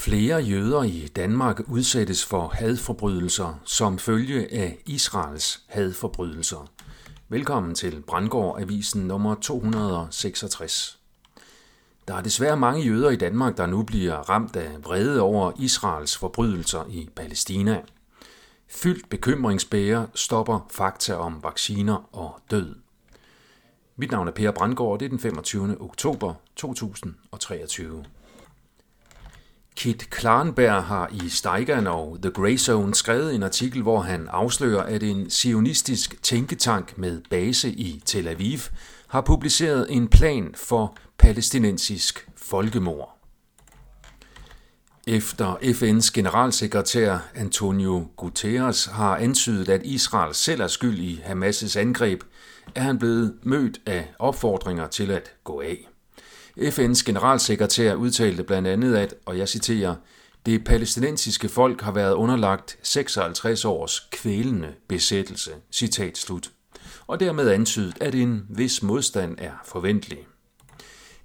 Flere jøder i Danmark udsættes for hadforbrydelser som følge af Israels hadforbrydelser. Velkommen til Brandgård-avisen nummer 266. Der er desværre mange jøder i Danmark, der nu bliver ramt af vrede over Israels forbrydelser i Palæstina. Fyldt bekymringsbæger stopper fakta om vacciner og død. Mit navn er Per Brandgård, det er den 25. oktober 2023. Kit Klarenberg har i Steigan og The Grey Zone skrevet en artikel, hvor han afslører, at en zionistisk tænketank med base i Tel Aviv har publiceret en plan for palæstinensisk folkemord. Efter FN's generalsekretær Antonio Guterres har antydet, at Israel selv er skyld i Hamas' angreb, er han blevet mødt af opfordringer til at gå af. FN's generalsekretær udtalte blandt andet, at, og jeg citerer, det palæstinensiske folk har været underlagt 56 års kvælende besættelse, citat slut, og dermed antydet, at en vis modstand er forventelig.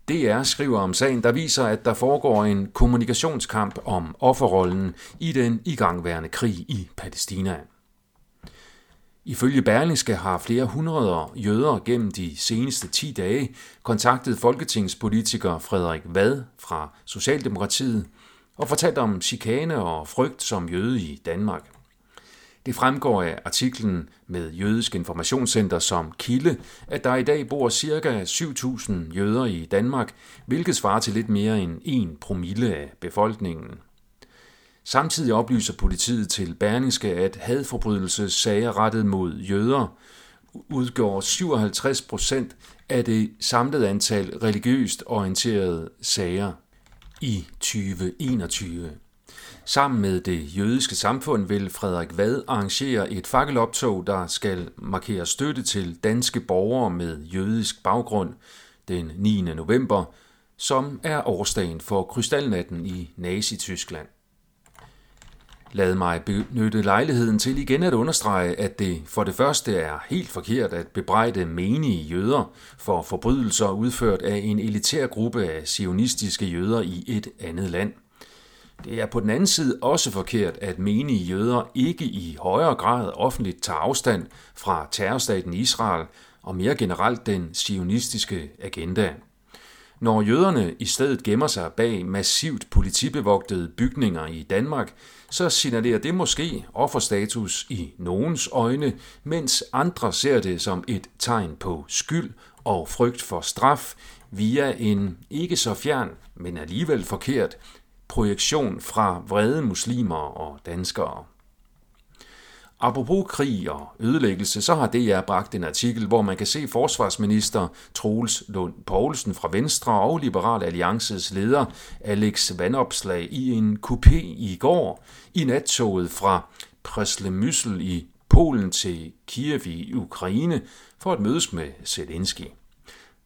DR skriver om sagen, der viser, at der foregår en kommunikationskamp om offerrollen i den igangværende krig i Palæstina. Ifølge Berlingske har flere hundrede jøder gennem de seneste 10 dage kontaktet folketingspolitiker Frederik Vad fra Socialdemokratiet og fortalt om chikane og frygt som jøde i Danmark. Det fremgår af artiklen med Jødisk Informationscenter som kilde, at der i dag bor ca. 7.000 jøder i Danmark, hvilket svarer til lidt mere end 1% af befolkningen. Samtidig oplyser politiet til Berlingske, at hadforbrydelsessager rettet mod jøder udgjorde 57% af det samlede antal religiøst orienterede sager i 2021. Sammen med det jødiske samfund vil Frederik Vad arrangere et fakkeloptog, der skal markere støtte til danske borgere med jødisk baggrund den 9. november, som er årsdagen for krystalnatten i Nazi-Tyskland. Lad mig benytte lejligheden til igen at understrege, at det for det første er helt forkert at bebrejde menige jøder for forbrydelser udført af en elitær gruppe af zionistiske jøder i et andet land. Det er på den anden side også forkert, at menige jøder ikke i højere grad offentligt tager afstand fra terrorstaten Israel og mere generelt den zionistiske agenda. Når jøderne i stedet gemmer sig bag massivt politibevogtede bygninger i Danmark, så signalerer det måske offerstatus i nogens øjne, mens andre ser det som et tegn på skyld og frygt for straf via en ikke så fjern, men alligevel forkert projektion fra vrede muslimer og danskere. Apropos krig og ødelæggelse, så har DR bragt en artikel, hvor man kan se forsvarsminister Troels Lund Poulsen fra Venstre og Liberale Alliances leder Alex Vandopslag i en kupé i går i nattoget fra Prøslemyssel i Polen til Kiev i Ukraine for at mødes med Zelensky.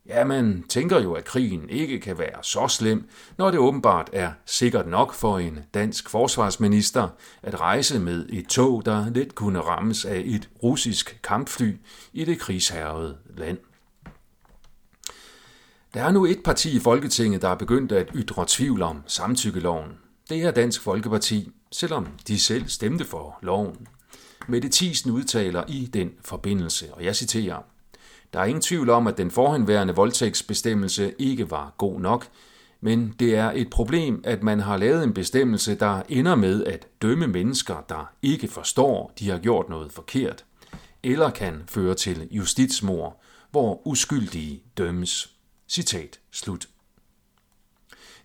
Ja, man tænker jo, at krigen ikke kan være så slem, når det åbenbart er sikkert nok for en dansk forsvarsminister at rejse med et tog, der let kunne rammes af et russisk kampfly i det krigshærgede land. Der er nu et parti i Folketinget, der er begyndt at ytre tvivl om samtykkeloven. Det er Dansk Folkeparti, selvom de selv stemte for loven. Mette Thyssen udtaler i den forbindelse, og jeg citerer: Der er ingen tvivl om, at den forhenværende voldtægtsbestemmelse ikke var god nok, men det er et problem, at man har lavet en bestemmelse, der ender med at dømme mennesker, der ikke forstår, de har gjort noget forkert, eller kan føre til justitsmord, hvor uskyldige dømmes. Citat slut.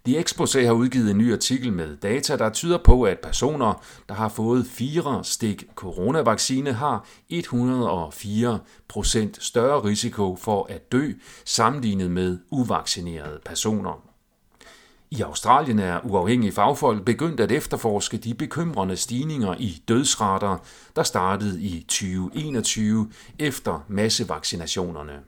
The Exposé har udgivet en ny artikel med data, der tyder på, at personer, der har fået 4 stik coronavaccine, har 104% større risiko for at dø, sammenlignet med uvaccinerede personer. I Australien er uafhængige fagfolk begyndt at efterforske de bekymrende stigninger i dødsrater, der startede i 2021 efter massevaccinationerne.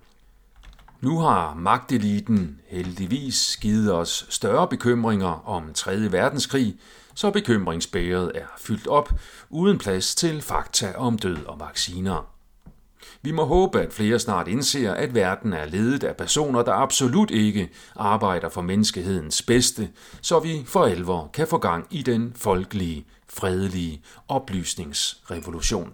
Nu har magteliten heldigvis givet os større bekymringer om 3. verdenskrig, så bekymringsbægeret er fyldt op uden plads til fakta om død og vacciner. Vi må håbe, at flere snart indser, at verden er ledet af personer, der absolut ikke arbejder for menneskehedens bedste, så vi for alvor kan få gang i den folkelige, fredelige oplysningsrevolution.